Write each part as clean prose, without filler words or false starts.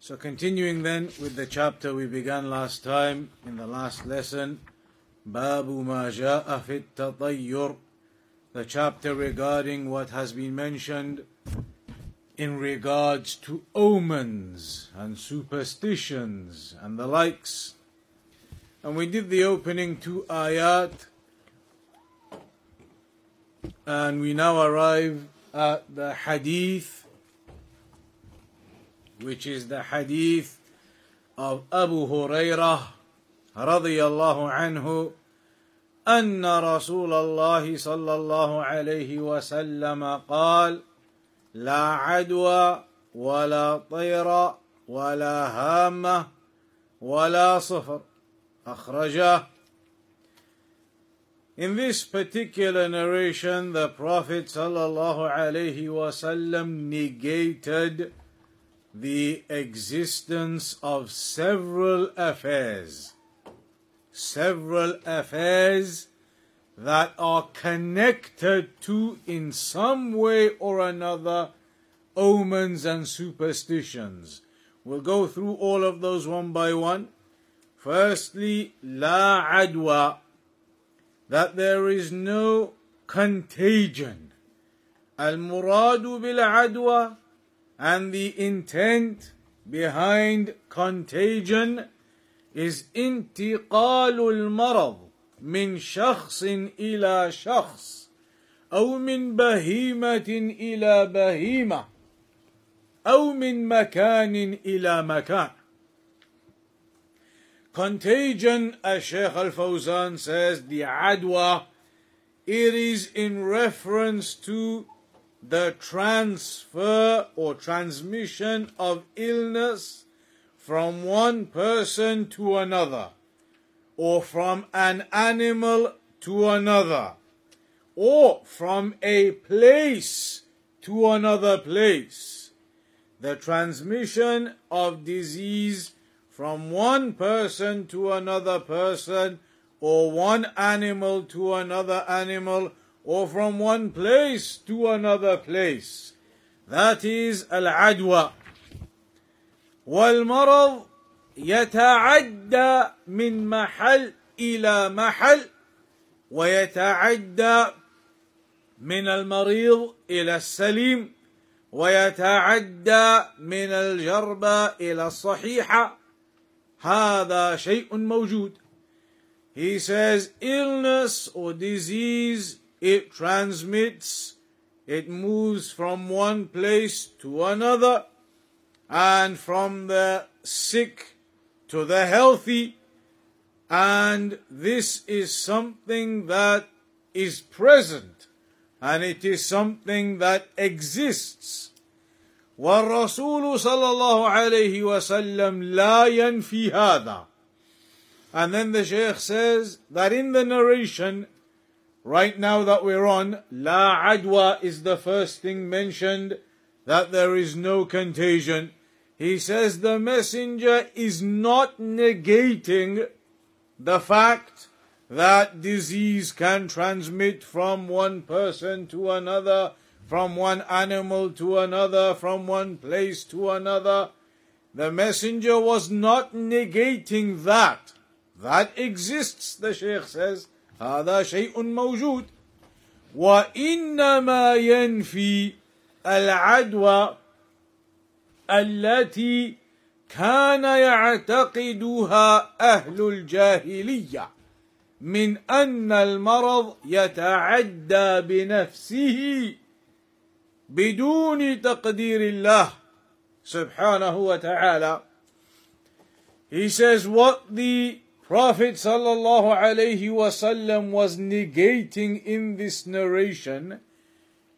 So continuing then with the chapter we began last time in the last lesson, Babu Maja'a Fit Tatayyur, the chapter regarding what has been mentioned in regards to omens and superstitions and the likes. And we did the opening two ayat, and we now arrive at the hadith, which is the hadith of Abu Hurairah radiyallahu anhu, anna Rasulallahi sallallahu alayhi wa sallam qala لا عدوى ولا طير ولا هامة ولا صفر أخرجه. In this particular narration, the Prophet sallallahu alayhi wa sallam negated the existence of several affairs that are connected to, in some way or another, omens and superstitions. We'll go through all of those one by one. Firstly, la adwa, that there is no contagion. Al-muradu bil-adwa, and the intent behind contagion is intiqalul marad من شخص إلى شخص أو من بهيمة إلى بهيمة أو من مكان إلى مكان. Contagion, as Shaykh al-Fawzan says, the adwa, it is in reference to the transfer or transmission of illness from one person to another, or from an animal to another, or from a place to another place. The transmission of disease from one person to another person, or one animal to another animal, or from one place to another place. That is al-adwa. Wal-marad يتعدى من محل إلى محل ويتعدى من المريض إلى السليم ويتعدى من الجربة إلى الصحيحة. هذا شيء موجود. He says illness or disease, it transmits, it moves from one place to another, and from the sick to the healthy, and this is something that is present, and it is something that exists. وَالرَّسُولُ صَلَى اللَّهُ عَلَيْهِ وَسَلَّمْ لَا يَنْفِي هَذَا. And then the Shaykh says that in the narration right now that we're on, La Adwa is the first thing mentioned, that there is no contagion. He says the messenger is not negating the fact that disease can transmit from one person to another, from one animal to another, from one place to another. The messenger was not negating that. That exists, the Shaykh says. هذا شيء موجود. وإنما ينفي العدوى التي كان يعتقدها أهل الجاهلية من أن المرض يتعدى بنفسه بدون تقدير الله سبحانه وتعالى. He says what the Prophet sallallahu alayhi wasallam was negating in this narration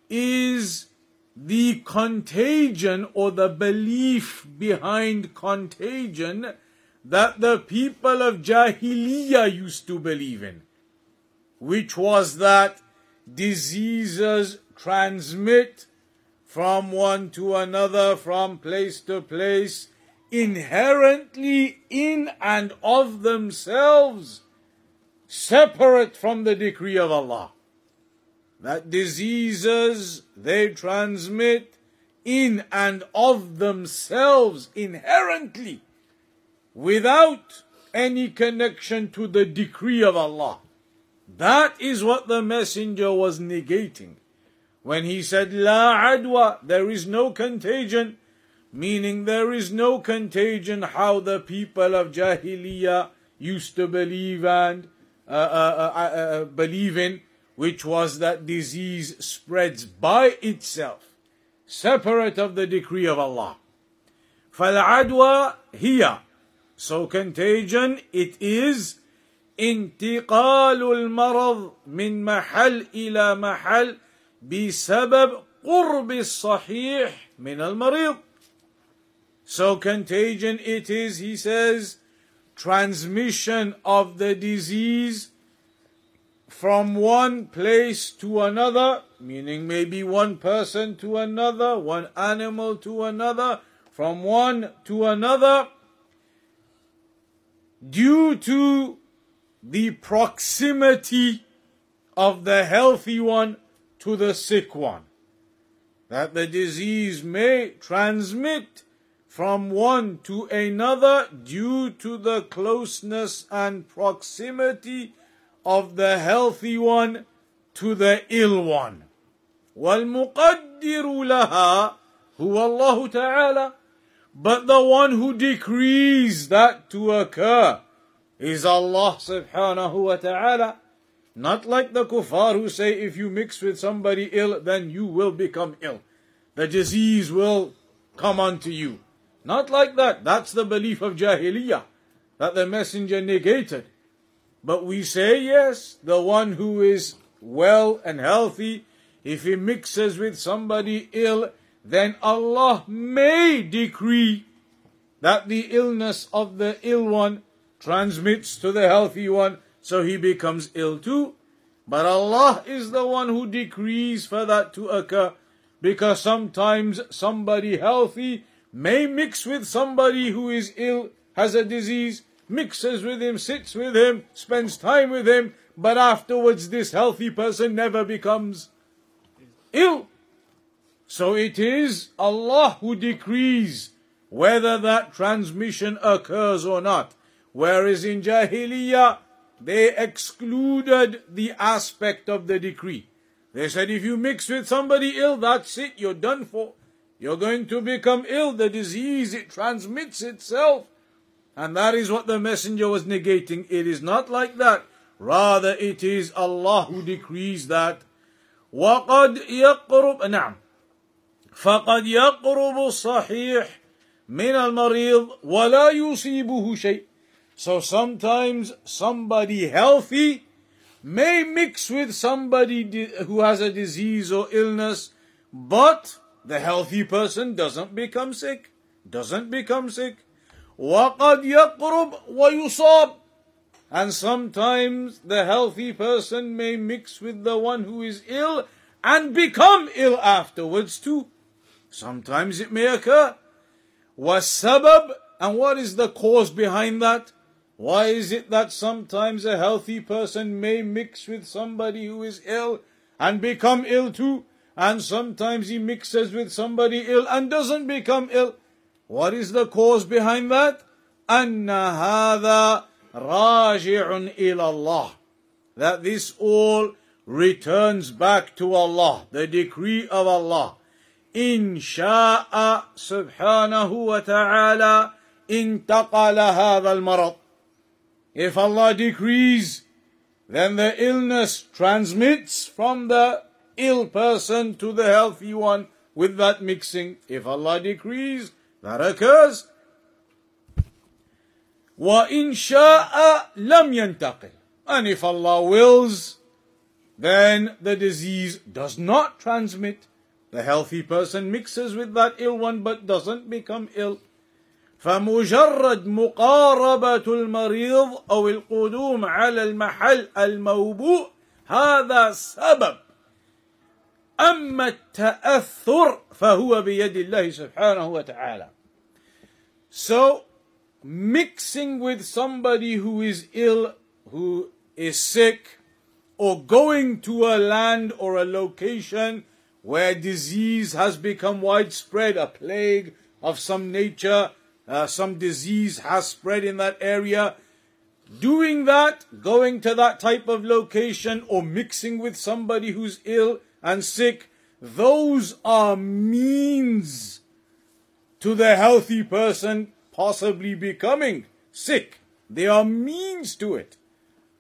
is the contagion or the belief behind contagion that the people of Jahiliyyah used to believe in, which was that diseases transmit from one to another, from place to place, inherently in and of themselves, separate from the decree of Allah. That diseases, they transmit in and of themselves, inherently, without any connection to the decree of Allah. That is what the messenger was negating when he said, La adwa, there is no contagion, meaning there is no contagion how the people of Jahiliyyah used to believe and believe in, which was that disease spreads by itself, separate of the decree of Allah. فَالْعَدْوَى هِيَ, so contagion, it is انتقال المرض من محل إلى محل بسبب قرب الصحيح من المريض. So contagion it is, he says, transmission of the disease from one place to another, meaning maybe one person to another, one animal to another, from one to another, due to the proximity of the healthy one to the sick one. That the disease may transmit from one to another due to the closeness and proximity of the healthy one to the ill one. وَالْمُقَدِّرُ لَهَا هُوَ اللَّهُ تَعَالَى, but the one who decrees that to occur is Allah subhanahu wa ta'ala. Not like the kuffar who say if you mix with somebody ill, then you will become ill, the disease will come unto you. Not like that. That's the belief of Jahiliyyah that the messenger negated. But we say yes, the one who is well and healthy, if he mixes with somebody ill, then Allah may decree that the illness of the ill one transmits to the healthy one, so he becomes ill too. But Allah is the one who decrees for that to occur, because sometimes somebody healthy may mix with somebody who is ill, has a disease, mixes with him, sits with him, spends time with him, but afterwards this healthy person never becomes ill. So it is Allah who decrees whether that transmission occurs or not. Whereas in Jahiliyyah, they excluded the aspect of the decree. They said if you mix with somebody ill, that's it, you're done for. You're going to become ill. The disease, it transmits itself. And that is what the messenger was negating. It is not like that. Rather, it is Allah who decrees that. وَقَدْ يَقْرُبُ نَعْمُ فَقَدْ يَقْرُبُ الصَّحِيحِ مِنَ الْمَرِيضِ وَلَا يُصِيبُهُ شَيْءٍ. So sometimes somebody healthy may mix with somebody who has a disease or illness, but the healthy person doesn't become sick. وَقَدْ يَقْرُبْ وَيُصَابْ. And sometimes the healthy person may mix with the one who is ill and become ill afterwards too. Sometimes it may occur. وَالسَّبَبْ, and what is the cause behind that? Why is it that sometimes a healthy person may mix with somebody who is ill and become ill too, and sometimes he mixes with somebody ill and doesn't become ill? What is the cause behind that? أَنَّ هَذَا رَاجِعٌ إِلَى اللَّهِ, that this all returns back to Allah, the decree of Allah. إِن شَاءَ سُبْحَانَهُ وَتَعَالَى انْتَقَلَ هَذَا الْمَرَضِ. If Allah decrees, then the illness transmits from the ill person to the healthy one with that mixing. If Allah decrees, that occurs. وَإِنْ شَاءَ لَمْ يَنْتَقِلْ, and if Allah wills, then the disease does not transmit. The healthy person mixes with that ill one but doesn't become ill. فمجرد مقاربة المريض أو القدوم على المحل الموبوء هذا سبب. أما التأثر فهو بيد الله سبحانه وتعالى. So mixing with somebody who is ill, who is sick, or going to a land or a location where disease has become widespread, a plague of some nature, some disease has spread in that area. Doing that, going to that type of location or mixing with somebody who's ill and sick, those are means to the healthy person possibly becoming sick. They are means to it.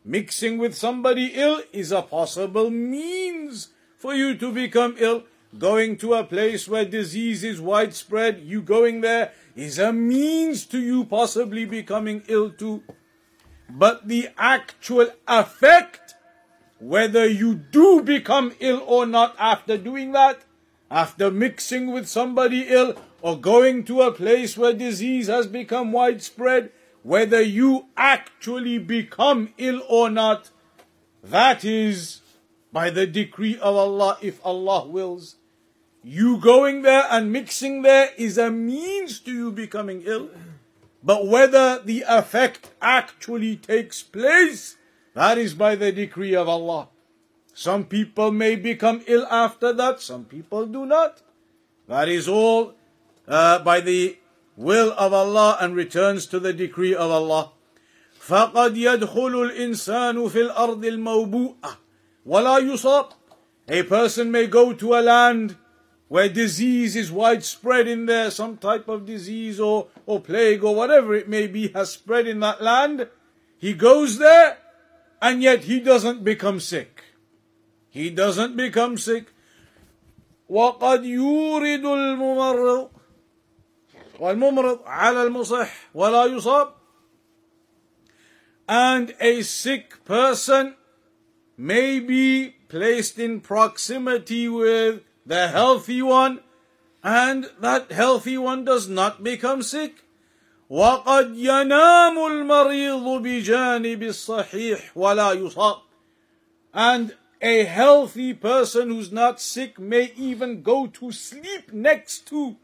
Mixing with somebody ill is a possible means for you to become ill. Going to a place where disease is widespread, you going there is a means to you possibly becoming ill too. But the actual effect, whether you do become ill or not after doing that, after mixing with somebody ill or going to a place where disease has become widespread, whether you actually become ill or not, that is by the decree of Allah, if Allah wills. You going there and mixing there is a means to you becoming ill. But whether the effect actually takes place, that is by the decree of Allah. Some people may become ill after that, some people do not. That is all by the will of Allah and returns to the decree of Allah. فَقَدْ يَدْخُلُ الْإِنسَانُ فِي الْأَرْضِ الْمَوْبُوءَةِ وَلَا يُصَابُ. A person may go to a land where disease is widespread in there, some type of disease or plague or whatever it may be has spread in that land. He goes there and yet he doesn't become sick. He doesn't become sick. وَقَدْ يُورِدُ الْمُمَرِّضُ وَالْمُمْرِضُ عَلَى الْمُصِحِّ وَلَا يُصَابُ. And a sick person may be placed in proximity with the healthy one, and that healthy one does not become sick. وَقَدْ يَنَامُ الْمَرِيضُ بِجَانِبِ الصَّحِيحِ وَلَا يُصَابُ. And a healthy person who's not sick may even go to sleep next to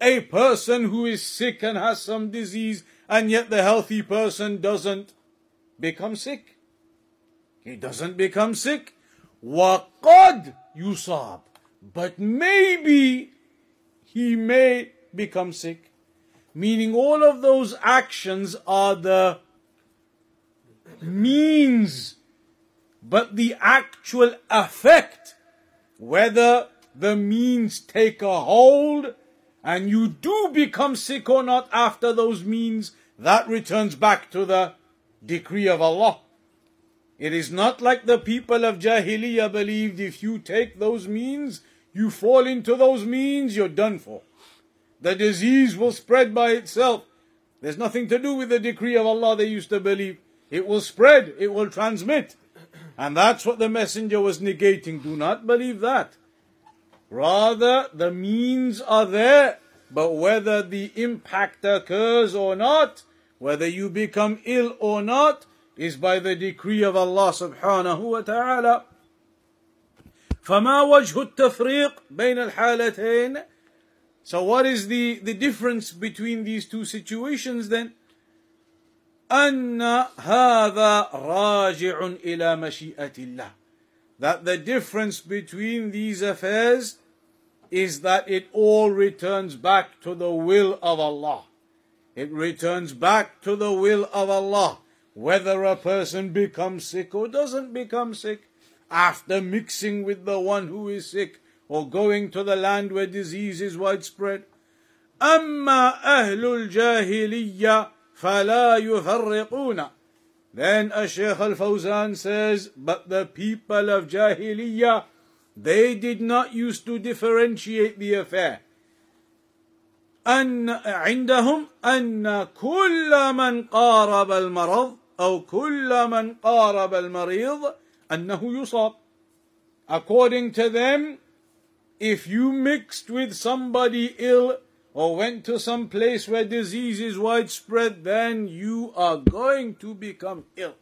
a person who is sick and has some disease, and yet the healthy person doesn't become sick. He doesn't become sick. وَقَدْ يُصَابُ. But maybe he may become sick. Meaning all of those actions are the means, but the actual effect, whether the means take a hold and you do become sick or not after those means, that returns back to the decree of Allah. It is not like the people of Jahiliyyah believed if you take those means, you fall into those means, you're done for. The disease will spread by itself. There's nothing to do with the decree of Allah they used to believe. It will spread, it will transmit. And that's what the messenger was negating. Do not believe that. Rather, the means are there, but whether the impact occurs or not, whether you become ill or not, is by the decree of Allah subhanahu wa ta'ala. فَمَا وَجْهُ التَّفْرِيقِ بَيْنَ الْحَالَتَيْنِ. So what is the difference between these two situations then? أَنَّ هَذَا رَاجِعٌ إِلَى مَشِيئَةِ اللَّهِ. That the difference between these affairs is that it all returns back to the will of Allah. It returns back to the will of Allah. Whether a person becomes sick or doesn't become sick, after mixing with the one who is sick, or going to the land where disease is widespread. أَمَّا أَهْلُ الْجَاهِلِيَّةِ فَلَا يُفَرِّقُونَ. Then Shaykh al-Fawzan says, but the people of Jahiliyyah, they did not used to differentiate the affair. أن عندهم أن كل من قارب المرض أو كل من قارب المريض أنه يصاب. According to them, If you mixed with somebody ill or went to some place where disease is widespread, then you are going to become ill.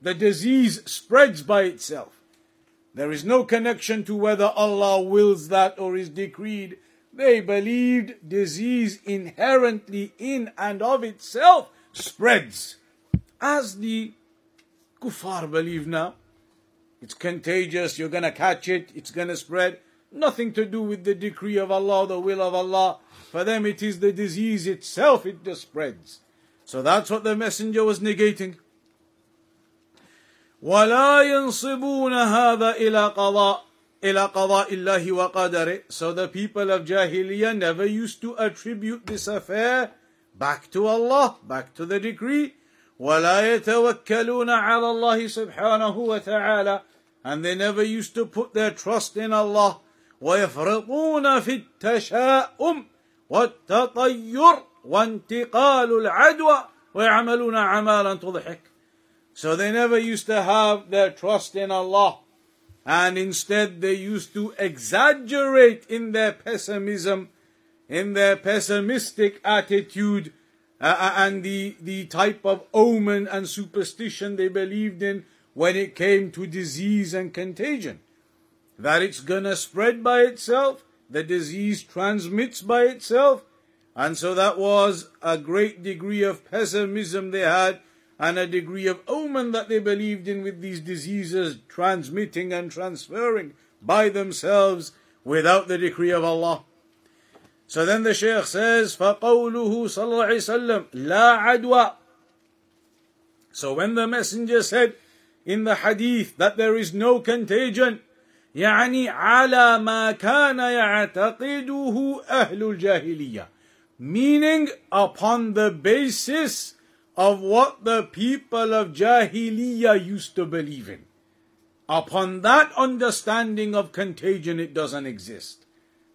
The disease spreads by itself. There is no connection to whether Allah wills that or is decreed. They believed disease inherently in and of itself spreads. As the kuffar believe now, it's contagious, you're going to catch it, it's going to spread. Nothing to do with the decree of Allah, the will of Allah. For them it is the disease itself, it just spreads. So that's what the messenger was negating. وَلَا يَنْصِبُونَ هَذَا إِلَى قَضَاءِ اللَّهِ وَقَدَرِهِ. So the people of Jahiliyyah never used to attribute this affair back to Allah, back to the decree. وَلَا يَتَوَكَّلُونَ عَلَى اللَّهِ سُبْحَانَهُ وَتَعَالَى. And they never used to put their trust in Allah. وَيَفْرِطُونَ فِي التَّشَاؤُمْ وَالتَّطَيُّرْ وَانْتِقَالُ الْعَدْوَى وَيَعْمَلُونَ عَمَالًا تُضْحِكُ. So they never used to have their trust in Allah, and instead they used to exaggerate in their pessimism, in their pessimistic attitude, and the type of omen and superstition they believed in when it came to disease and contagion. That it's gonna spread by itself, the disease transmits by itself, and so that was a great degree of pessimism they had, and a degree of omen that they believed in with these diseases transmitting and transferring by themselves without the decree of Allah. So then the Shaykh says, فَقَوْلُهُ صَلَّى اللَّهِ عَلَيْهِ وَسَلَّمَ لَا عَدْوَى. So when the messenger said in the hadith that there is no contagion, يعني على ما كان يعتقده أهل الجاهلية, meaning upon the basis of what the people of Jahiliyyah used to believe in. Upon that understanding of contagion, it doesn't exist.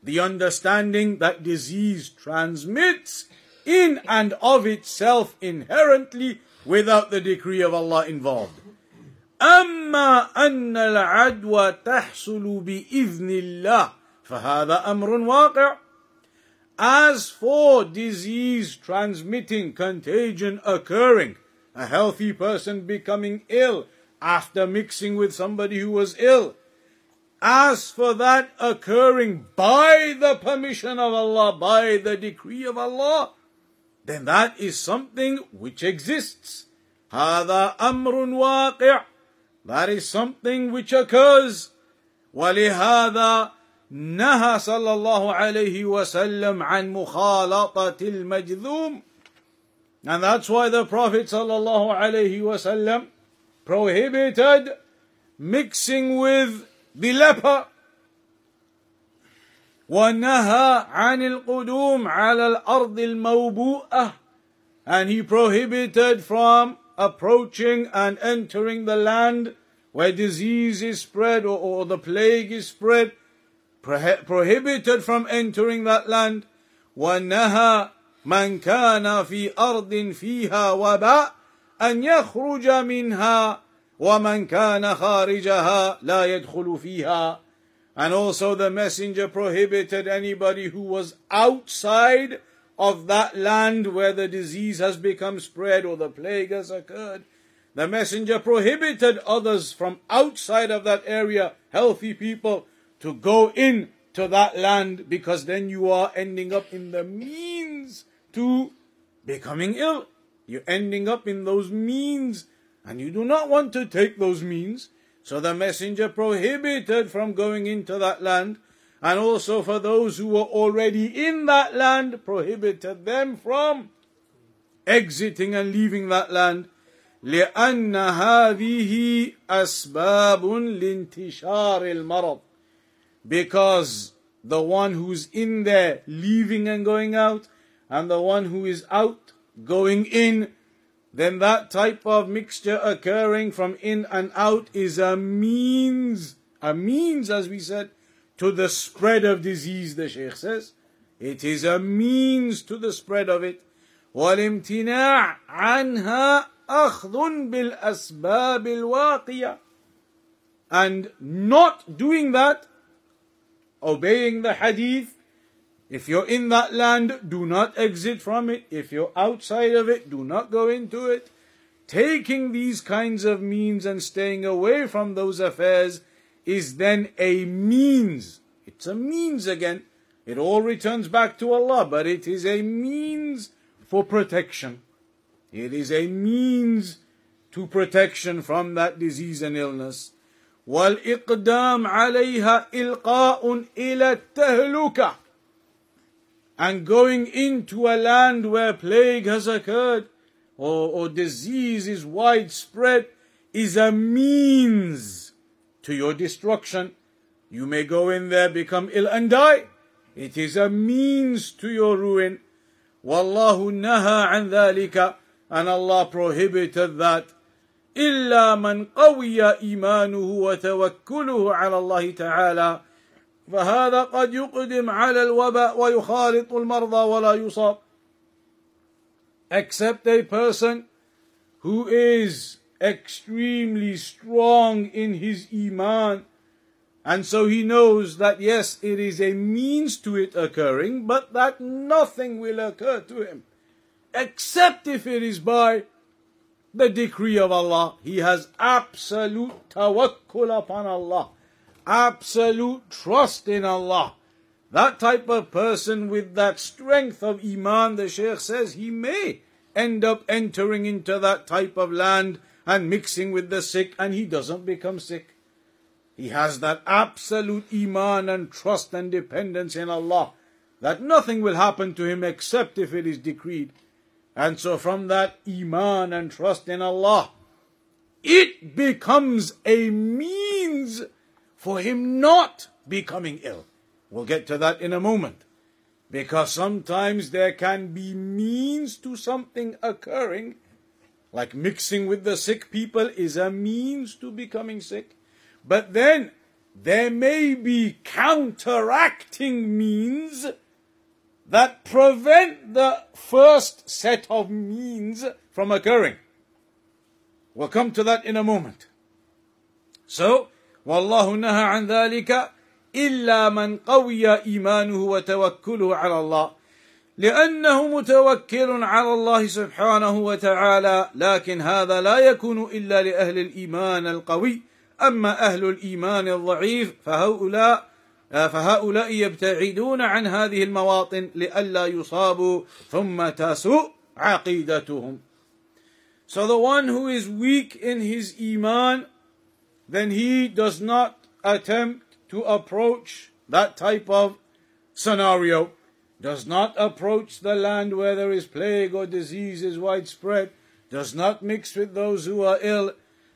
The understanding that disease transmits in and of itself inherently without the decree of Allah involved. أَمَّا أَنَّ الْعَدْوَى تَحْصُلُ بِإِذْنِ اللَّهِ فَهَذَا أَمْرٌ وَاقِعٌ. As for disease transmitting, contagion occurring, a healthy person becoming ill after mixing with somebody who was ill, as for that occurring by the permission of Allah, by the decree of Allah, then that is something which exists. هَذَا أَمْرٌ وَاقِعٌ. That is something which occurs. وَلِهَذَا نهى صلى الله عليه وسلم عن مخالطة المجذوم. And that's why the Prophet صلى الله عليه وسلم prohibited mixing with the leper. ونهى عن القدوم على الأرض الموبوءة. And he prohibited from approaching and entering the land where disease is spread or the plague is spread. Prohibited from entering that land. وَنَهَى مَنْ كَانَ فِي أَرْضٍ فِيهَا وَبَاءٍ أَنْ يَخْرُجَ مِنْهَا وَمَنْ كَانَ خَارِجَهَا لَا يَدْخُلُ فِيهَا. And also the messenger prohibited anybody who was outside of that land where the disease has become spread or the plague has occurred. The messenger prohibited others from outside of that area, healthy people, to go in to that land, because then you are ending up in the means to becoming ill. You're ending up in those means and you do not want to take those means. So the messenger prohibited from going into that land, and also for those who were already in that land, prohibited them from exiting and leaving that land. لأن هذه أسباب لانتشار المرض. Because the one who's in there leaving and going out, and the one who is out going in, then that type of mixture occurring from in and out is a means, as we said, to the spread of disease, the Shaykh says. It is a means to the spread of it. وَالْإِمْتِنَاعْ عَنْهَا أَخْذٌ بِالْأَسْبَابِ الْوَاقِيَةِ. And not doing that, obeying the hadith. If you're in that land, do not exit from it. If you're outside of it, do not go into it. Taking these kinds of means and staying away from those affairs is then a means. It's a means again. It all returns back to Allah, but it is a means for protection. It is a means to protection from that disease and illness. وَالْإِقْدَامُ عَلَيْهَا إِلْقَاءٌ إِلَى التَّهْلُكَةِ. And going into a land where plague has occurred or disease is widespread is a means to your destruction. You may go in there, become ill and die. It is a means to your ruin. Wallahu naha an dhalika, and Allah prohibited that. Illa man qawiya imanuhu wa tawakkuluhu ala Allah ta'ala. فهذا قد يقدم على الوباء ويخالط المرضى ولا يصاب. Except a person who is extremely strong in his iman, and so he knows that yes, it is a means to it occurring, but that nothing will occur to him, except if it is by the decree of Allah. He has absolute tawakkul upon Allah, absolute trust in Allah. That type of person with that strength of iman, the Shaykh says, he may end up entering into that type of land and mixing with the sick, and he doesn't become sick. He has that absolute iman and trust and dependence in Allah that nothing will happen to him except if it is decreed. And so from that iman and trust in Allah, it becomes a means for him not becoming ill. We'll get to that in a moment. Because sometimes there can be means to something occurring, like mixing with the sick people is a means to becoming sick. But then there may be counteracting means that prevent the first set of means from occurring. We'll come to that in a moment. So, وَاللَّهُ نَهَى عَنْ ذَلِكَ إِلَّا مَنْ قَوِيَ إِيمَانُهُ وَتَوَكُّلُهُ عَلَى اللَّهِ لِأَنَّهُ مُتَوَكِّلٌ عَلَى اللَّهِ سُبْحَانَهُ وَتَعَالَى لَكِنْ هَذَا لَا يَكُونُ إِلَّا لِأَهْلِ الْإِيمَانِ الْقَوِيِّ أما أهل الإيمان الضعيف فهؤلاء يبتعدون عن هذه المواطن لئلا يصابوا ثم تسوء عقيدتهم. So the one who is weak in his iman, then he does not attempt to approach that type of scenario, does not approach the land where there is plague or disease is widespread, does not mix with those who are ill.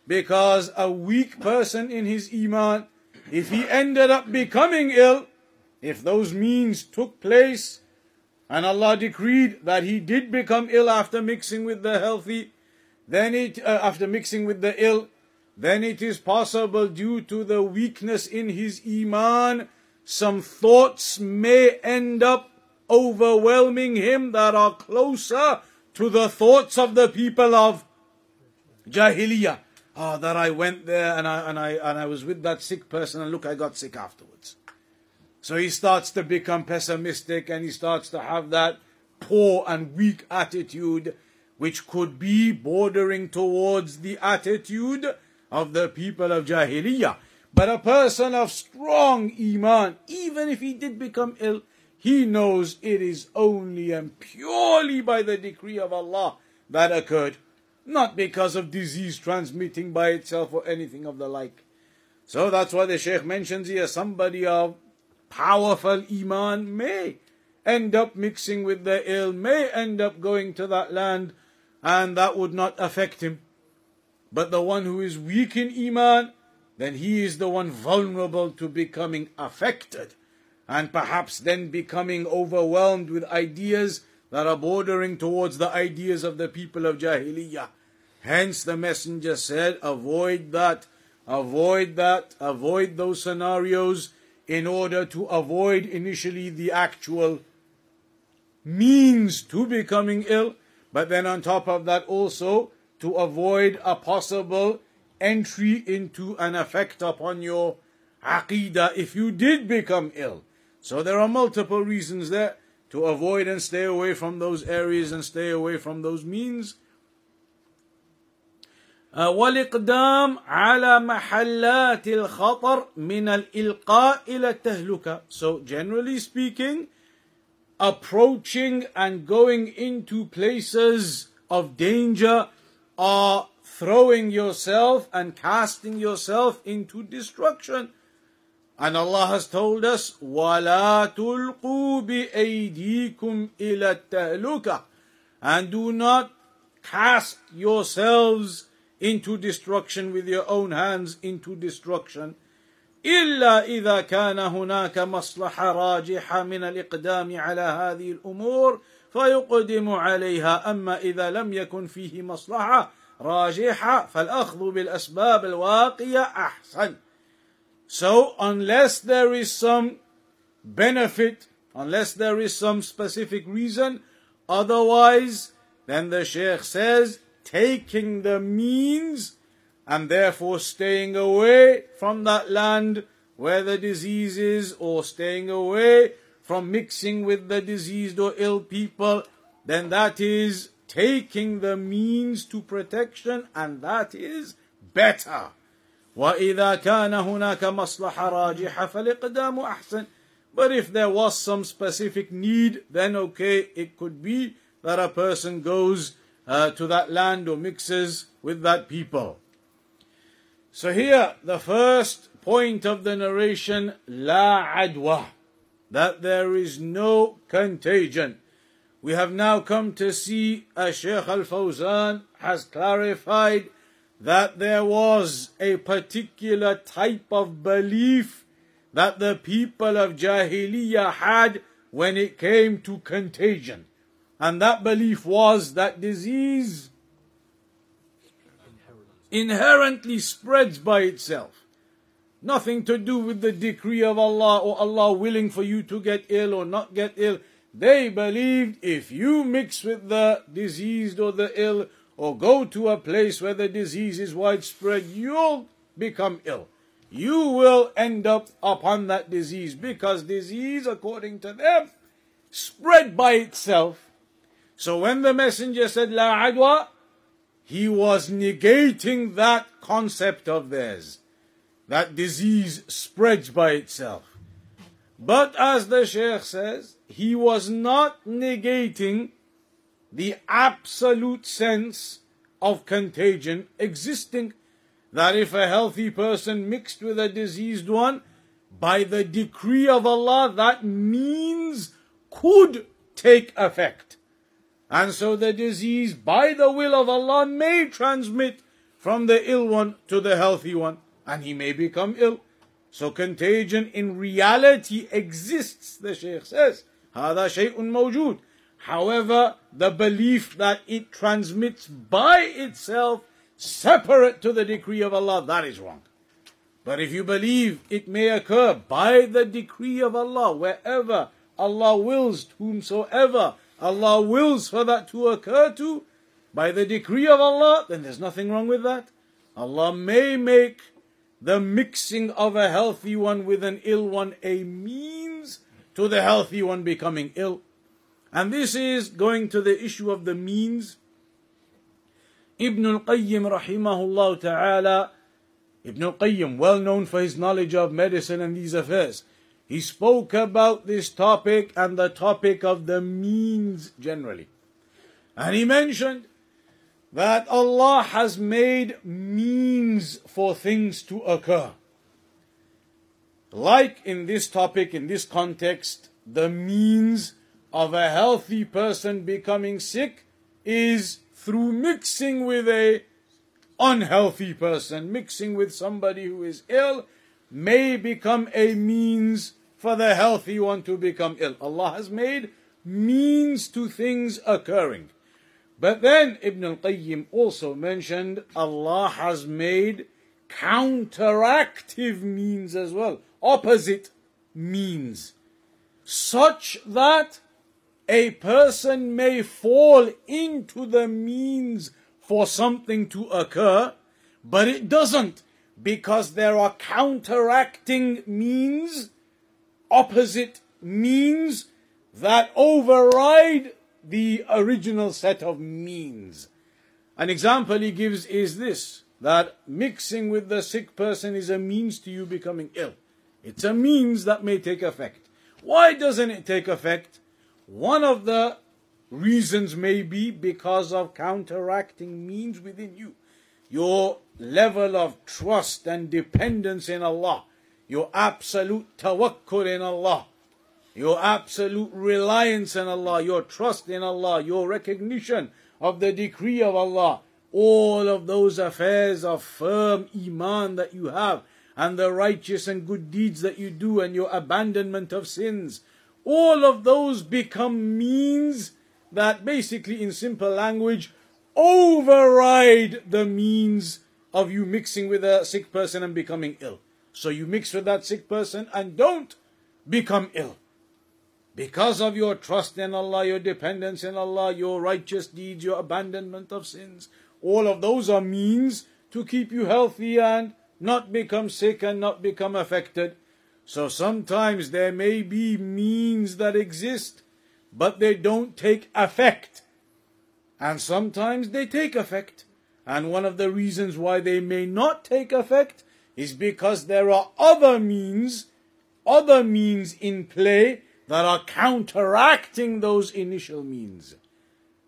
Because a weak person in his iman, if he ended up becoming ill, if those means took place, and Allah decreed that he did become ill after mixing with the healthy, then it is possible, due to the weakness in his iman, some thoughts may end up overwhelming him that are closer to the thoughts of the people of Jahiliyyah. That I went there and I was with that sick person, and look, I got sick afterwards. So he starts to become pessimistic, and he starts to have that poor and weak attitude, which could be bordering towards the attitude of the people of Jahiliyyah. But a person of strong iman, even if he did become ill, he knows it is only and purely by the decree of Allah that occurred, not because of disease transmitting by itself or anything of the like. So that's why the Shaykh mentions here, somebody of powerful iman may end up mixing with the ill, may end up going to that land, and that would not affect him. But the one who is weak in iman, then he is the one vulnerable to becoming affected, and perhaps then becoming overwhelmed with ideas that are bordering towards the ideas of the people of Jahiliyyah. Hence the Messenger said, avoid those scenarios in order to avoid initially the actual means to becoming ill, but then on top of that also to avoid a possible entry into an effect upon your Aqeedah if you did become ill. So there are multiple reasons there to avoid and stay away from those areas and stay away from those means. وَالْإِقْدَامُ عَلَى مَحَلَّاتِ الْخَطَرِ مِنَ الْإِلْقَاءِ إِلَى التَّهْلُكَةِ. So generally speaking, approaching and going into places of danger are throwing yourself and casting yourself into destruction. And Allah has told us, وَلَا تُلْقُوا بِأَيْدِيكُمْ إِلَى التَّهْلُكَةِ. And do not cast yourselves into destruction with your own hands, into destruction. إِلَّا إِذَا كَانَ هُنَاكَ مَصْلَحَةٌ رَاجِحَةٌ مِنَ الْإِقْدَامِ عَلَى هَذِهِ الْأُمُورِ فَيُقْدِمُ عَلَيْهَا. أَمَّا إِذَا لَمْ يَكُنْ فِيهِ مَصْلَحَةٌ رَاجِحَةٌ فَالْأَخْذُ بِالْأَسْبَابِ الْوَاقِيَةِ أَحْسَنُ. So unless there is some benefit, unless there is some specific reason, otherwise, then the Shaykh says, taking the means and therefore staying away from that land where the disease is, or staying away from mixing with the diseased or ill people, then that is taking the means to protection, and that is better. وَإِذَا كَانَ هُنَاكَ مَصْلَحَةٌ رَاجِحَةٌ فَالْإِقْدَامُ أَحْسَنُ. But if there was some specific need, then okay, it could be that a person goes to that land or mixes with that people. So here, the first point of the narration, la adwa, that there is no contagion. We have now come to see as Shaykh al-Fawzan has clarified that there was a particular type of belief that the people of Jahiliyyah had when it came to contagion. And that belief was that disease inherently spreads by itself. Nothing to do with the decree of Allah or Allah willing for you to get ill or not get ill. They believed if you mix with the diseased or the ill, or go to a place where the disease is widespread, you'll become ill. You will end up upon that disease, because disease, according to them, spread by itself. So when the messenger said la adwa, he was negating that concept of theirs, that disease spreads by itself. But as the Shaykh says, he was not negating the absolute sense of contagion existing, that if a healthy person mixed with a diseased one, by the decree of Allah, that means could take effect. And so the disease, by the will of Allah, may transmit from the ill one to the healthy one, and he may become ill. So contagion in reality exists, the Shaykh says. هذا شيء موجود. However, the belief that it transmits by itself, separate to the decree of Allah, that is wrong. But if you believe it may occur by the decree of Allah, wherever Allah wills, to whomsoever Allah wills for that to occur to, by the decree of Allah, then there's nothing wrong with that. Allah may make the mixing of a healthy one with an ill one a means to the healthy one becoming ill. And this is going to the issue of the means. Ibn al-Qayyim rahimahullah ta'ala, Ibn al-Qayyim, well known for his knowledge of medicine and these affairs, he spoke about this topic and the topic of the means generally. And he mentioned that Allah has made means for things to occur. Like in this topic, in this context, the means of a healthy person becoming sick is through mixing with an unhealthy person. Mixing with somebody who is ill may become a means for the healthy one to become ill. Allah has made means to things occurring. But then Ibn al-Qayyim also mentioned Allah has made counteractive means as well, opposite means, such that a person may fall into the means for something to occur, but it doesn't, because there are counteracting means, opposite means that override the original set of means. An example he gives is this, that mixing with the sick person is a means to you becoming ill. It's a means that may take effect. Why doesn't it take effect? One of the reasons may be because of counteracting means within you. Your level of trust and dependence in Allah, your absolute tawakkul in Allah, your absolute reliance in Allah, your trust in Allah, your recognition of the decree of Allah, all of those affairs of firm iman that you have, and the righteous and good deeds that you do, and your abandonment of sins, all of those become means that basically, in simple language, override the means of you mixing with a sick person and becoming ill. So you mix with that sick person and don't become ill. Because of your trust in Allah, your dependence in Allah, your righteous deeds, your abandonment of sins, all of those are means to keep you healthy and not become sick and not become affected. So sometimes there may be means that exist, but they don't take effect. And sometimes they take effect. And one of the reasons why they may not take effect is because there are other means in play that are counteracting those initial means.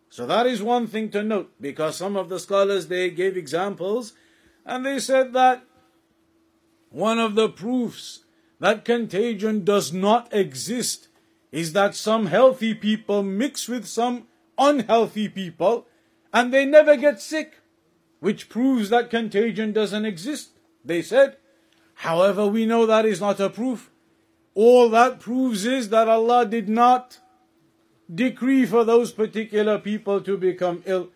So that is one thing to note, because some of the scholars, they gave examples and they said that one of the proofs that contagion does not exist is that some healthy people mix with some unhealthy people and they never get sick, which proves that contagion doesn't exist, they said. However, we know that is not a proof. All that proves is that Allah did not decree for those particular people to become ill.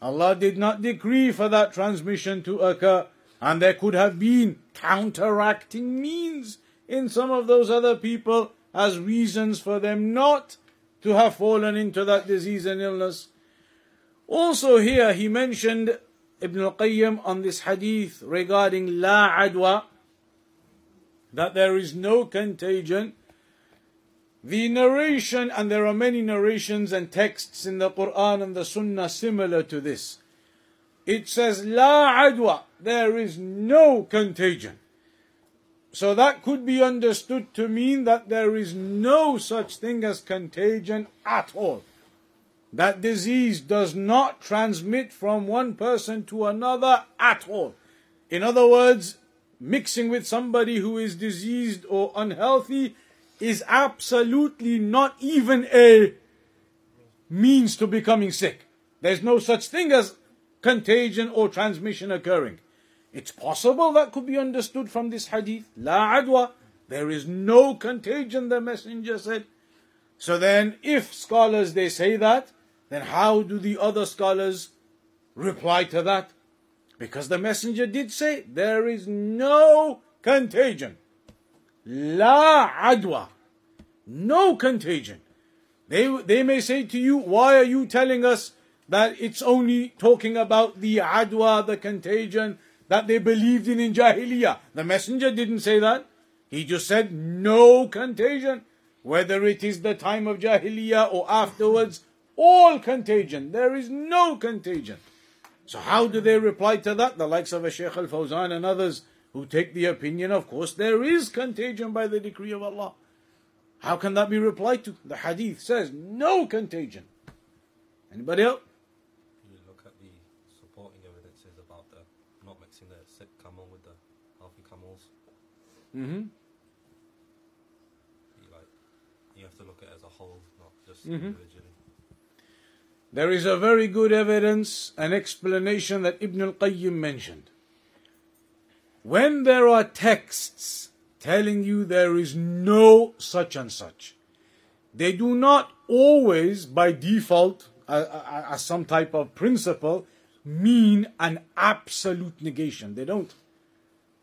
Allah did not decree for that transmission to occur. And there could have been counteracting means in some of those other people as reasons for them not to have fallen into that disease and illness. Also here he mentioned Ibn al-Qayyim on this hadith regarding La Adwa, that there is no contagion. The narration, and there are many narrations and texts in the Quran and the Sunnah similar to this. It says, La adwa, there is no contagion. So that could be understood to mean that there is no such thing as contagion at all. That disease does not transmit from one person to another at all. In other words, mixing with somebody who is diseased or unhealthy is absolutely not even a means to becoming sick. There's no such thing as contagion or transmission occurring. It's possible that could be understood from this hadith. La adwa, there is no contagion, the messenger said. So then if scholars they say that, then how do the other scholars reply to that? Because the messenger did say, there is no contagion. La adwa. No contagion. They may say to you, why are you telling us that it's only talking about the adwa, the contagion that they believed in Jahiliyyah? The messenger didn't say that. He just said, no contagion. Whether it is the time of Jahiliyyah or afterwards, all contagion. There is no contagion. So how do they reply to that? The likes of Shaykh al-Fawzan and others who take the opinion, of course, there is contagion by the decree of Allah. How can that be replied to? The hadith says, no contagion. Anybody else? You look at the supporting evidences about the not mixing the sick camel with the healthy camels. Mm-hmm. You have to look at it as a whole, not just individually. There is a very good evidence and explanation that Ibn al-Qayyim mentioned. When there are texts telling you there is no such and such, they do not always, by default, as some type of principle, mean an absolute negation. They don't.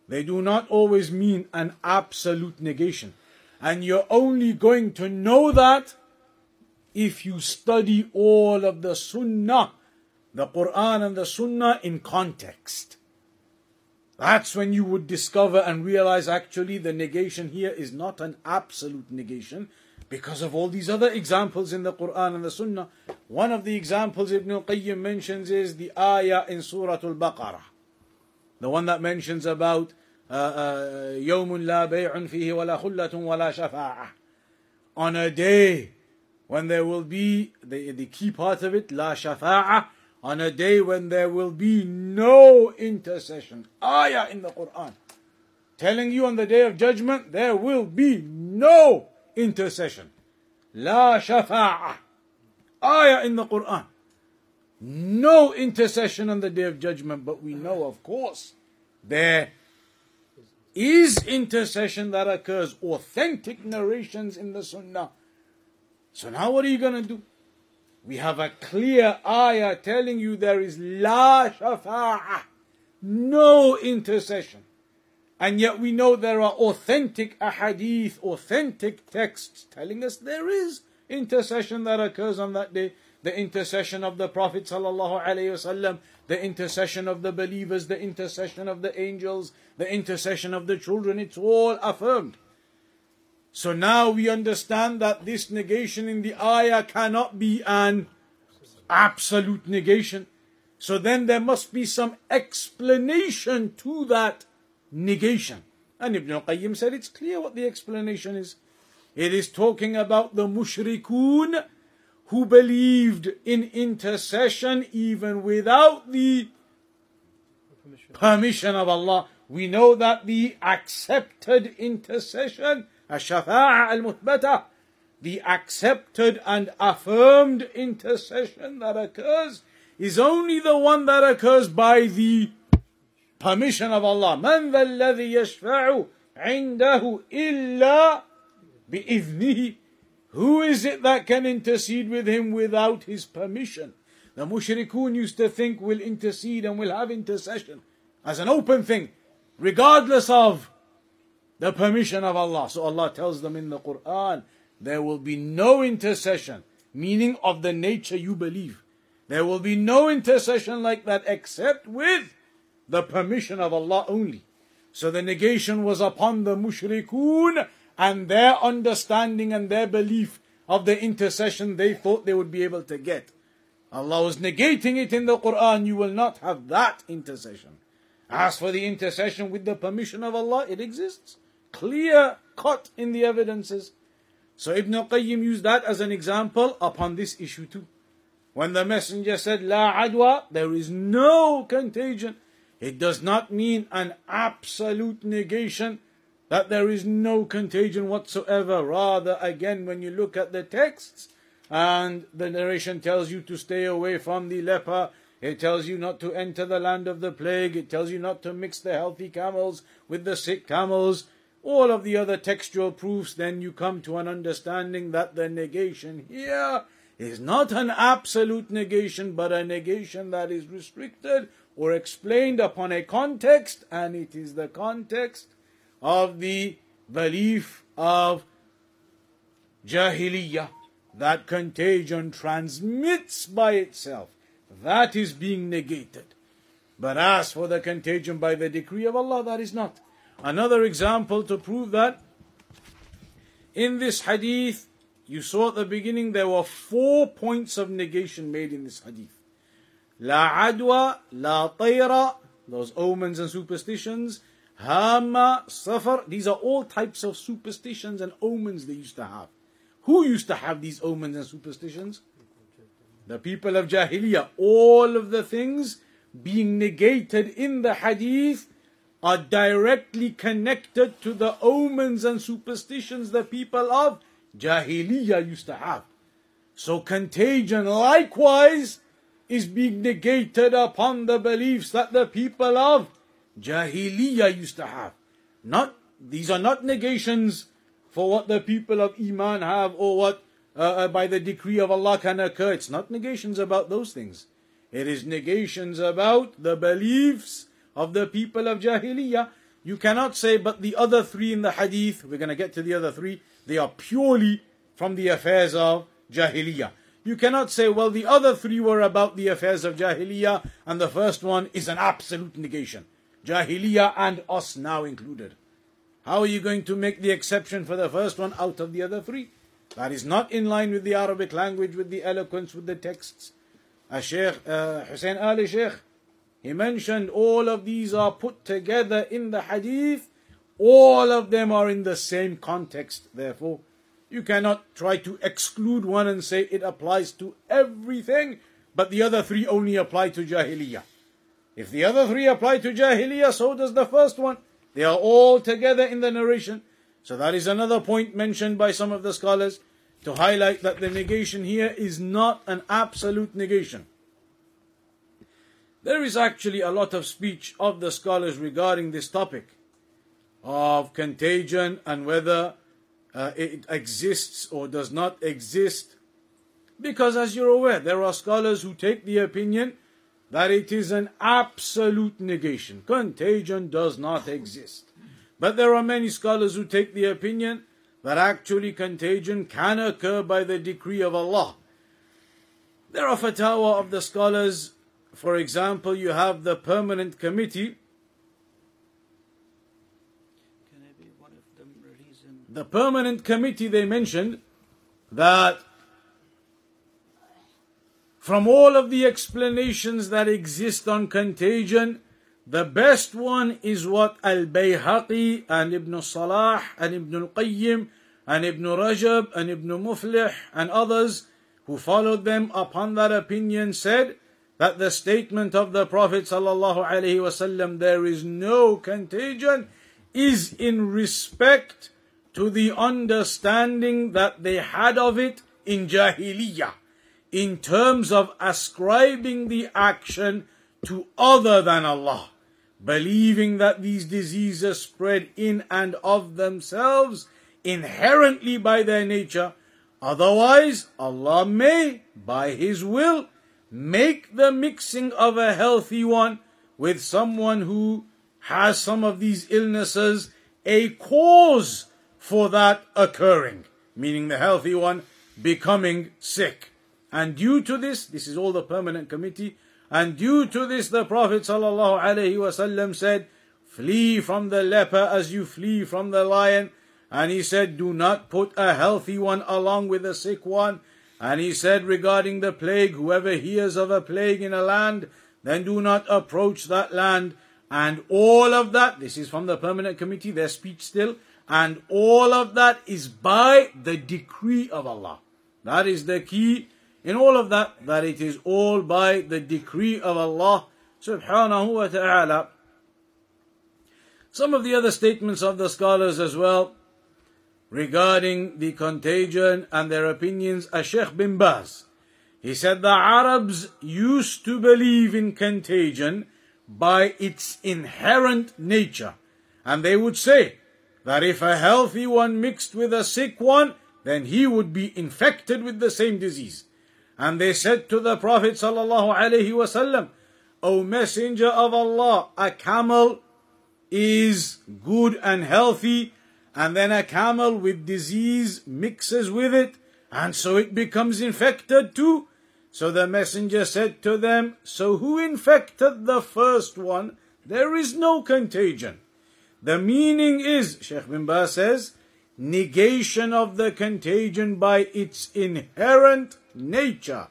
They do not always mean an absolute negation. And you're only going to know that if you study all of the Sunnah, the Quran and the Sunnah in context. That's when you would discover and realize actually the negation here is not an absolute negation because of all these other examples in the Quran and the Sunnah. One of the examples Ibn al-Qayyim mentions is the ayah in Surah Al-Baqarah. The one that mentions about يَوْمٌ لَا بَيْعٌ فِيهِ وَلَا خُلَّةٌ وَلَا شَفَاعَةٌ. On a day when there will be, the key part of it, لَا شَفَاعَةٌ, on a day when there will be no intercession. Ayah in the Quran telling you on the day of judgment there will be no intercession. La shafa'ah. Ayah in the Quran. No intercession on the day of judgment. But we know, of course, there is intercession that occurs. Authentic narrations in the Sunnah. So now what are you going to do? We have a clear ayah telling you there is la shafa'ah, no intercession. And yet we know there are authentic ahadith, authentic texts telling us there is intercession that occurs on that day. The intercession of the Prophet ﷺ, the intercession of the believers, the intercession of the angels, the intercession of the children. It's all affirmed. So now we understand that this negation in the ayah cannot be an absolute negation. So then there must be some explanation to that negation. And Ibn al-Qayyim said it's clear what the explanation is. It is talking about the mushrikun who believed in intercession even without the permission of Allah. We know that the accepted intercession, الشفاعة المثبتة, the accepted and affirmed intercession that occurs is only the one that occurs by the permission of Allah. من ذا الذي يشفع عنده إلا بإذنه. Who is it that can intercede with him without his permission? The mushrikun used to think we'll intercede and we'll have intercession as an open thing, regardless of the permission of Allah. So Allah tells them in the Quran, there will be no intercession, meaning of the nature you believe. There will be no intercession like that except with the permission of Allah only. So the negation was upon the mushrikun and their understanding and their belief of the intercession they thought they would be able to get. Allah was negating it in the Quran. You will not have that intercession. As for the intercession with the permission of Allah, it exists. Clear cut in the evidences. So Ibn al-Qayyim used that as an example upon this issue too. When the messenger said, La adwa, there is no contagion, it does not mean an absolute negation that there is no contagion whatsoever. Rather, again, when you look at the texts and the narration tells you to stay away from the leper, it tells you not to enter the land of the plague, it tells you not to mix the healthy camels with the sick camels, all of the other textual proofs, then you come to an understanding that the negation here is not an absolute negation, but a negation that is restricted or explained upon a context, and it is the context of the belief of Jahiliyyah, that contagion transmits by itself. That is being negated. But as for the contagion by the decree of Allah, that is not. Another example to prove that, in this hadith, you saw at the beginning there were 4 points of negation made in this hadith. La adwa, la tayra, those omens and superstitions, hama, safar, these are all types of superstitions and omens they used to have. Who used to have these omens and superstitions? The people of Jahiliyyah. All of the things being negated in the hadith are directly connected to the omens and superstitions the people of Jahiliyyah used to have. So contagion likewise is being negated upon the beliefs that the people of Jahiliyyah used to have. These are not negations for what the people of Iman have or what by the decree of Allah can occur. It's not negations about those things. It is negations about the beliefs of the people of Jahiliyyah. You cannot say, but the other 3 in the hadith, we're going to get to the other 3, they are purely from the affairs of Jahiliyyah. You cannot say, well, the other 3 were about the affairs of Jahiliyyah and the first one is an absolute negation. Jahiliyyah and us now included. How are you going to make the exception for the first one out of the other three? That is not in line with the Arabic language, with the eloquence, with the texts. As Shaykh Hussein Ali Shaykh, he mentioned all of these are put together in the hadith. All of them are in the same context. Therefore, you cannot try to exclude one and say it applies to everything, but the other three only apply to Jahiliyyah. If the other three apply to Jahiliyyah, so does the first one. They are all together in the narration. So that is another point mentioned by some of the scholars to highlight that the negation here is not an absolute negation. There is actually a lot of speech of the scholars regarding this topic of contagion and whether it exists or does not exist. Because as you're aware, there are scholars who take the opinion that it is an absolute negation. Contagion does not exist. But there are many scholars who take the opinion that actually contagion can occur by the decree of Allah. There are fatwa of the scholars. For example, you have the permanent committee. Can I be one of them? The permanent committee, they mentioned that from all of the explanations that exist on contagion, the best one is what Al-Bayhaqi and Ibn Salah and Ibn al-Qayyim and Ibn Rajab and Ibn Muflih and others who followed them upon that opinion said, that the statement of the Prophet ﷺ, there is no contagion, is in respect to the understanding that they had of it in Jahiliyyah, in terms of ascribing the action to other than Allah, believing that these diseases spread in and of themselves inherently by their nature. Otherwise, Allah may, by His will, make the mixing of a healthy one with someone who has some of these illnesses a cause for that occurring, meaning the healthy one becoming sick. And due to this, this is all the permanent committee, and due to this the Prophet ﷺ said, flee from the leper as you flee from the lion. And he said, do not put a healthy one along with a sick one. And he said regarding the plague, whoever hears of a plague in a land, then do not approach that land. And all of that, this is from the permanent committee, their speech still, and all of that is by the decree of Allah. That is the key in all of that, that it is all by the decree of Allah subhanahu wa ta'ala. Some of the other statements of the scholars as well, regarding the contagion and their opinions, Shaykh bin Baz, he said the Arabs used to believe in contagion by its inherent nature. And they would say that if a healthy one mixed with a sick one, then he would be infected with the same disease. And they said to the Prophet ﷺ, O Messenger of Allah, a camel is good and healthy, and then a camel with disease mixes with it, and so it becomes infected too. So the messenger said to them, so who infected the first one? There is no contagion. The meaning is, Shaykh bin Baz says, negation of the contagion by its inherent nature,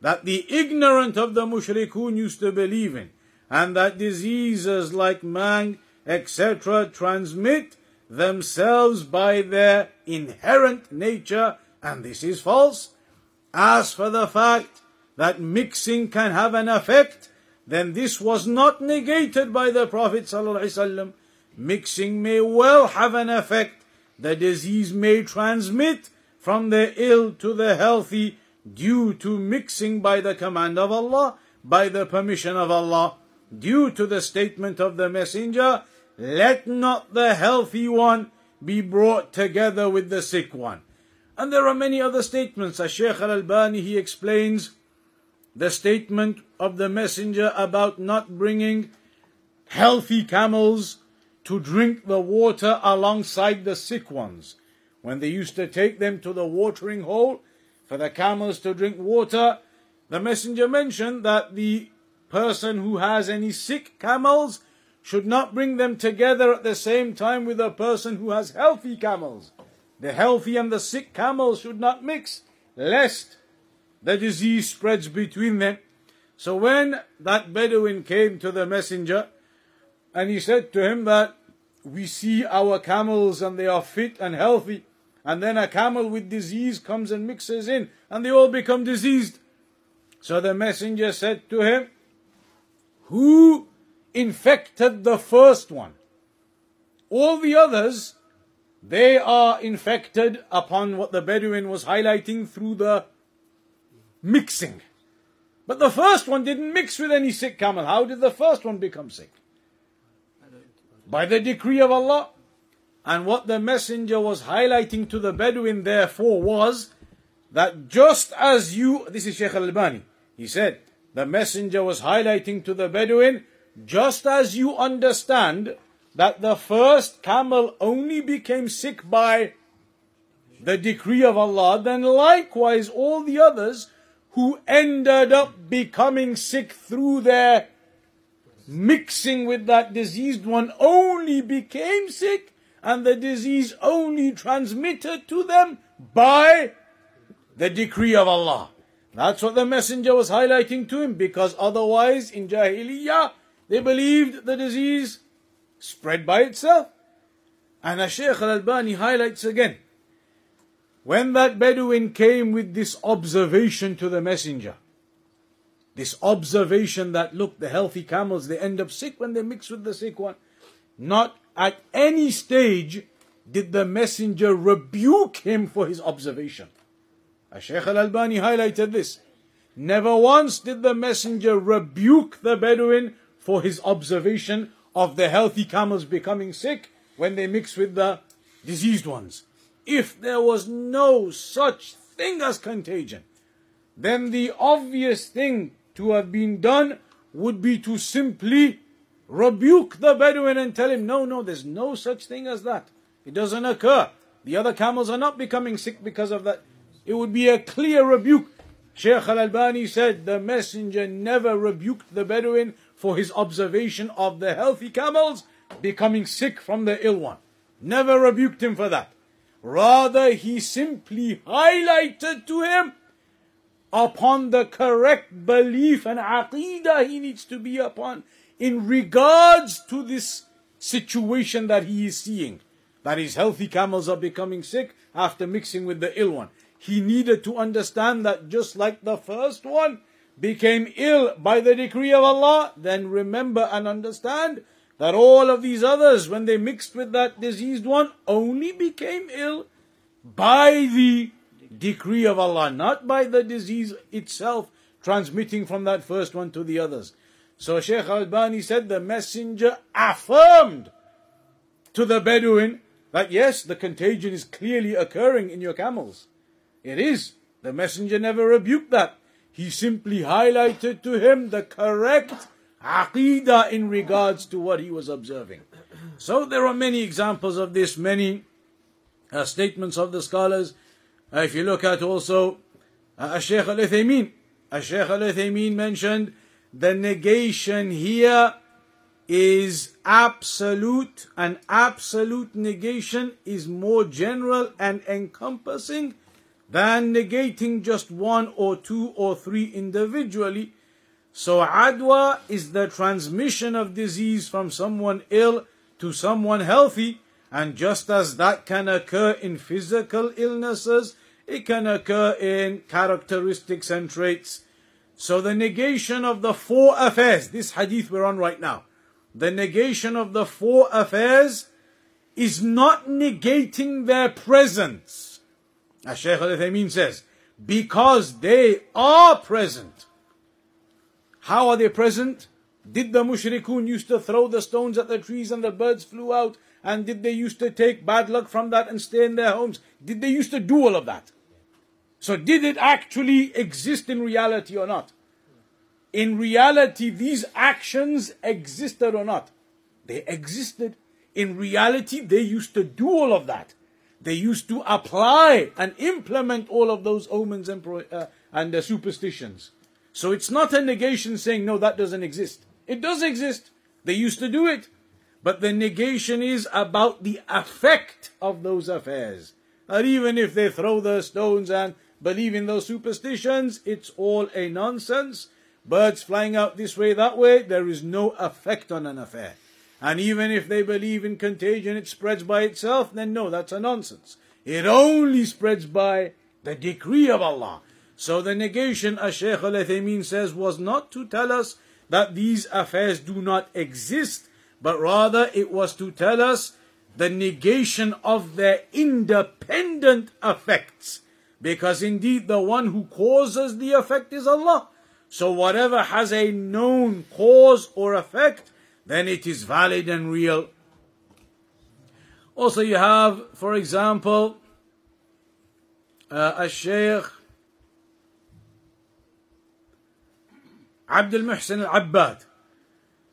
that the ignorant of the mushrikun used to believe in, and that diseases like mange, etc. transmit themselves by their inherent nature, and this is false. As for the fact that mixing can have an effect, then this was not negated by the Prophet ﷺ. Mixing may well have an effect. The disease may transmit from the ill to the healthy due to mixing by the command of Allah, by the permission of Allah, due to the statement of the Messenger, let not the healthy one be brought together with the sick one. And there are many other statements. As Shaykh al-Albani, he explains the statement of the messenger about not bringing healthy camels to drink the water alongside the sick ones. When they used to take them to the watering hole for the camels to drink water, the messenger mentioned that the person who has any sick camels should not bring them together at the same time with a person who has healthy camels. The healthy and the sick camels should not mix, lest the disease spreads between them. So when that Bedouin came to the messenger, and he said to him that, we see our camels and they are fit and healthy, and then a camel with disease comes and mixes in, and they all become diseased. So the messenger said to him, who infected the first one? All the others, they are infected upon what the Bedouin was highlighting through the mixing. But the first one didn't mix with any sick camel. How did the first one become sick? By the decree of Allah. And what the messenger was highlighting to the Bedouin therefore was that just as you, this is Shaykh al-Albani, he said, the messenger was highlighting to the Bedouin, just as you understand that the first camel only became sick by the decree of Allah, then likewise all the others who ended up becoming sick through their mixing with that diseased one only became sick, and the disease only transmitted to them by the decree of Allah. That's what the messenger was highlighting to him, because otherwise in Jahiliyyah they believed the disease spread by itself. And as Shaykh al-Albani highlights again, when that Bedouin came with this observation to the messenger, this observation that look, the healthy camels, they end up sick when they mix with the sick one, not at any stage did the messenger rebuke him for his observation. As Shaykh al-Albani highlighted this, never once did the messenger rebuke the Bedouin for his observation of the healthy camels becoming sick when they mix with the diseased ones. If there was no such thing as contagion, then the obvious thing to have been done would be to simply rebuke the Bedouin and tell him, no, there's no such thing as that. It doesn't occur. The other camels are not becoming sick because of that. It would be a clear rebuke. Shaykh al-Albani said the messenger never rebuked the Bedouin for his observation of the healthy camels becoming sick from the ill one. Never rebuked him for that. Rather, he simply highlighted to him upon the correct belief and aqeedah he needs to be upon in regards to this situation that he is seeing, that his healthy camels are becoming sick after mixing with the ill one. He needed to understand that just like the first one became ill by the decree of Allah, then remember and understand that all of these others, when they mixed with that diseased one, only became ill by the decree of Allah, not by the disease itself transmitting from that first one to the others. So Shaykh al-Albani said the messenger affirmed to the Bedouin that yes, the contagion is clearly occurring in your camels. It is. The messenger never rebuked that. He simply highlighted to him the correct aqeedah in regards to what he was observing. So there are many examples of this, many statements of the scholars. If you look at also Shaykh al-'Uthaymeen. Shaykh al-'Uthaymeen mentioned the negation here is absolute. An absolute negation is more general and encompassing than negating just one or two or three individually. So adwa is the transmission of disease from someone ill to someone healthy. And just as that can occur in physical illnesses, it can occur in characteristics and traits. So the negation of the four affairs, this hadith we're on right now, the negation of the four affairs is not negating their presence. As Shaykh al-'Uthaymeen says, because they are present. How are they present? Did the mushrikun used to throw the stones at the trees and the birds flew out? And did they used to take bad luck from that and stay in their homes? Did they used to do all of that? So did it actually exist in reality or not? In reality, these actions existed or not? They existed. In reality, they used to do all of that. They used to apply and implement all of those omens and superstitions. So it's not a negation saying, no, that doesn't exist. It does exist. They used to do it. But the negation is about the effect of those affairs. That even if they throw the stones and believe in those superstitions, it's all a nonsense. Birds flying out this way, that way, there is no effect on an affair. And even if they believe in contagion, it spreads by itself, then no, that's a nonsense. It only spreads by the decree of Allah. So the negation, as Shaykh al-'Uthaymeen says, was not to tell us that these affairs do not exist, but rather it was to tell us the negation of their independent effects. Because indeed the one who causes the effect is Allah. So whatever has a known cause or effect, then it is valid and real. Also you have, for example, Shaykh Abdul Muhsin al-Abbad.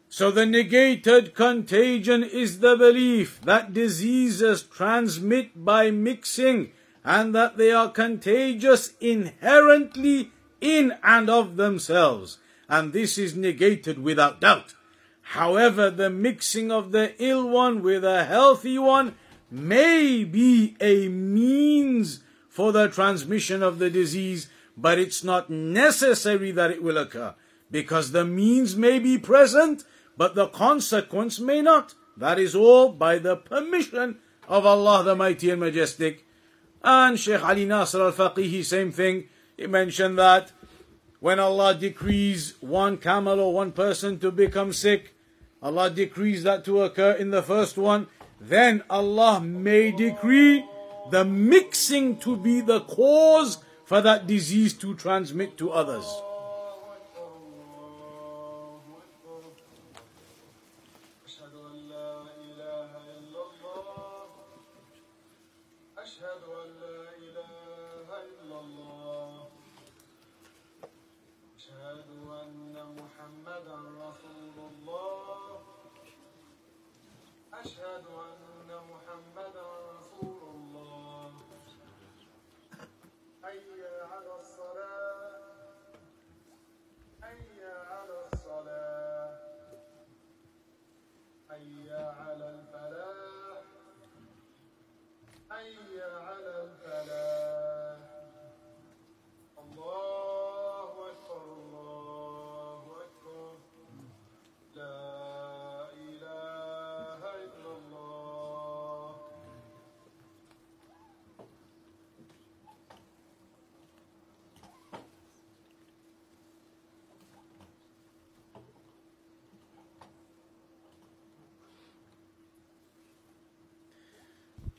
So the negated contagion is the belief that diseases transmit by mixing and that they are contagious inherently in and of themselves. And this is negated without doubt. However, the mixing of the ill one with a healthy one may be a means for the transmission of the disease, but it's not necessary that it will occur, because the means may be present, but the consequence may not. That is all by the permission of Allah the Mighty and Majestic. And Shaykh Ali Nasr Al-Faqihi, same thing. He mentioned that when Allah decrees one camel or one person to become sick, Allah decrees that to occur in the first one, then Allah may decree the mixing to be the cause for that disease to transmit to others.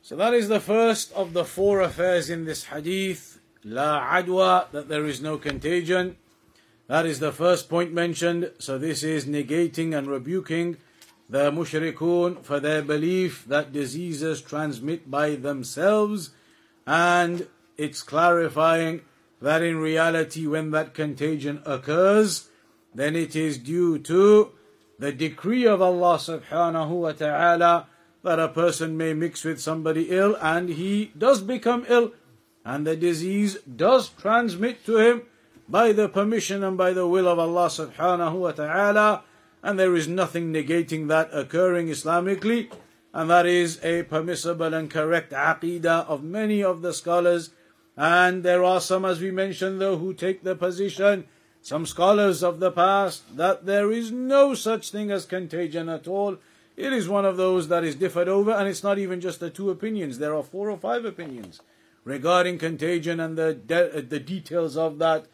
So that is the first of the four affairs in this hadith, la adwa, that there is no contagion. That is the first point mentioned. So this is negating and rebuking the mushrikun for their belief that diseases transmit by themselves. And it's clarifying that in reality when that contagion occurs, then it is due to the decree of Allah subhanahu wa ta'ala, that a person may mix with somebody ill and he does become ill and the disease does transmit to him by the permission and by the will of Allah subhanahu wa ta'ala, and there is nothing negating that occurring Islamically, and that is a permissible and correct aqidah of many of the scholars. And there are some, as we mentioned though, who take the position, some scholars of the past, that there is no such thing as contagion at all. It is one of those that is differed over, and it's not even just the two opinions. There are 4 or 5 opinions regarding contagion and the details of that.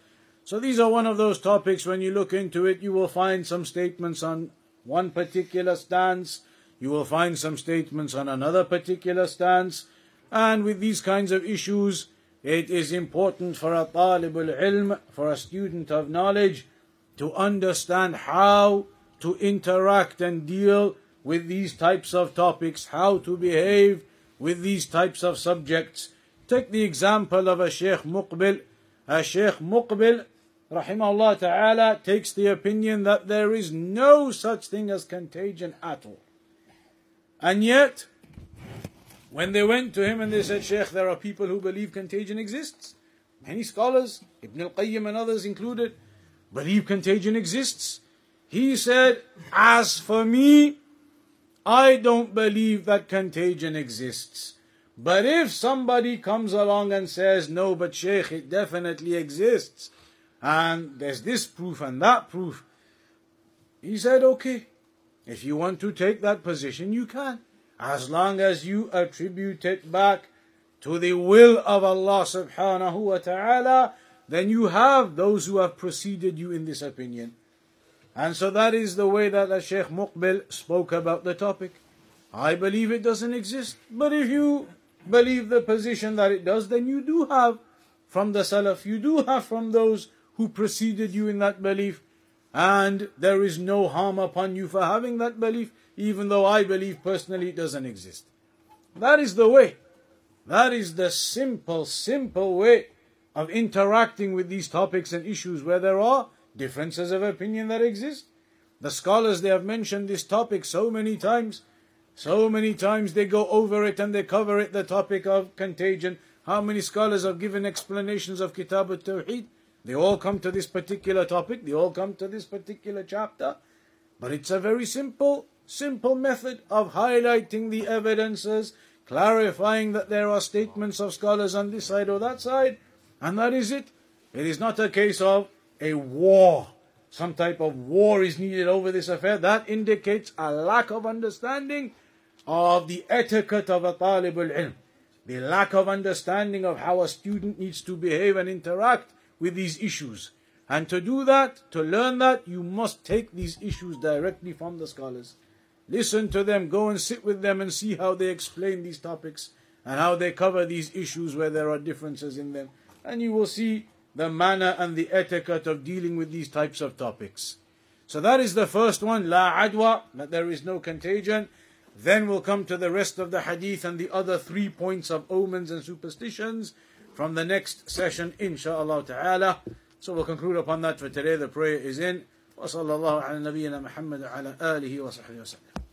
So these are one of those topics, when you look into it, you will find some statements on one particular stance. You will find some statements on another particular stance. And with these kinds of issues, it is important for a talibul ilm, for a student of knowledge, to understand how to interact and deal with these types of topics, how to behave with these types of subjects. Take the example of a Shaykh Muqbil. A Shaykh Muqbil, rahimahullah ta'ala, takes the opinion that there is no such thing as contagion at all. And yet, when they went to him and they said, Shaykh, there are people who believe contagion exists. Many scholars, Ibn al-Qayyim and others included, believe contagion exists. He said, as for me, I don't believe that contagion exists. But if somebody comes along and says, no, but Shaykh, it definitely exists, and there's this proof and that proof, he said, okay, if you want to take that position, you can. As long as you attribute it back to the will of Allah subhanahu wa ta'ala, then you have those who have preceded you in this opinion. And so that is the way that Shaykh Muqbil spoke about the topic. I believe it doesn't exist, but if you believe the position that it does, then you do have from the Salaf, you do have from those who preceded you in that belief, and there is no harm upon you for having that belief, even though I believe personally it doesn't exist. That is the way. That is the simple, simple way of interacting with these topics and issues where there are differences of opinion that exist. The scholars, they have mentioned this topic so many times. So many times they go over it and they cover it, the topic of contagion. How many scholars have given explanations of Kitab al-Tawheed? They all come to this particular topic. They all come to this particular chapter. But it's a very simple, simple method of highlighting the evidences, clarifying that there are statements of scholars on this side or that side. And that is it. It is not a case of a war. Some type of war is needed over this affair. That indicates a lack of understanding of the etiquette of a talib al-ilm, the lack of understanding of how a student needs to behave and interact with these issues. And to do that, to learn that, you must take these issues directly from the scholars. Listen to them, go and sit with them and see how they explain these topics and how they cover these issues where there are differences in them. And you will see the manner and the etiquette of dealing with these types of topics. So that is the first one, la adwa, that there is no contagion. Then we'll come to the rest of the hadith and the other 3 points of omens and superstitions from the next session, insha'Allah ta'ala. So we'll conclude upon that for today. The prayer is in. Wa sallallahu ala nabiyyina Muhammad ala alihi wa sahbihi wa sallam.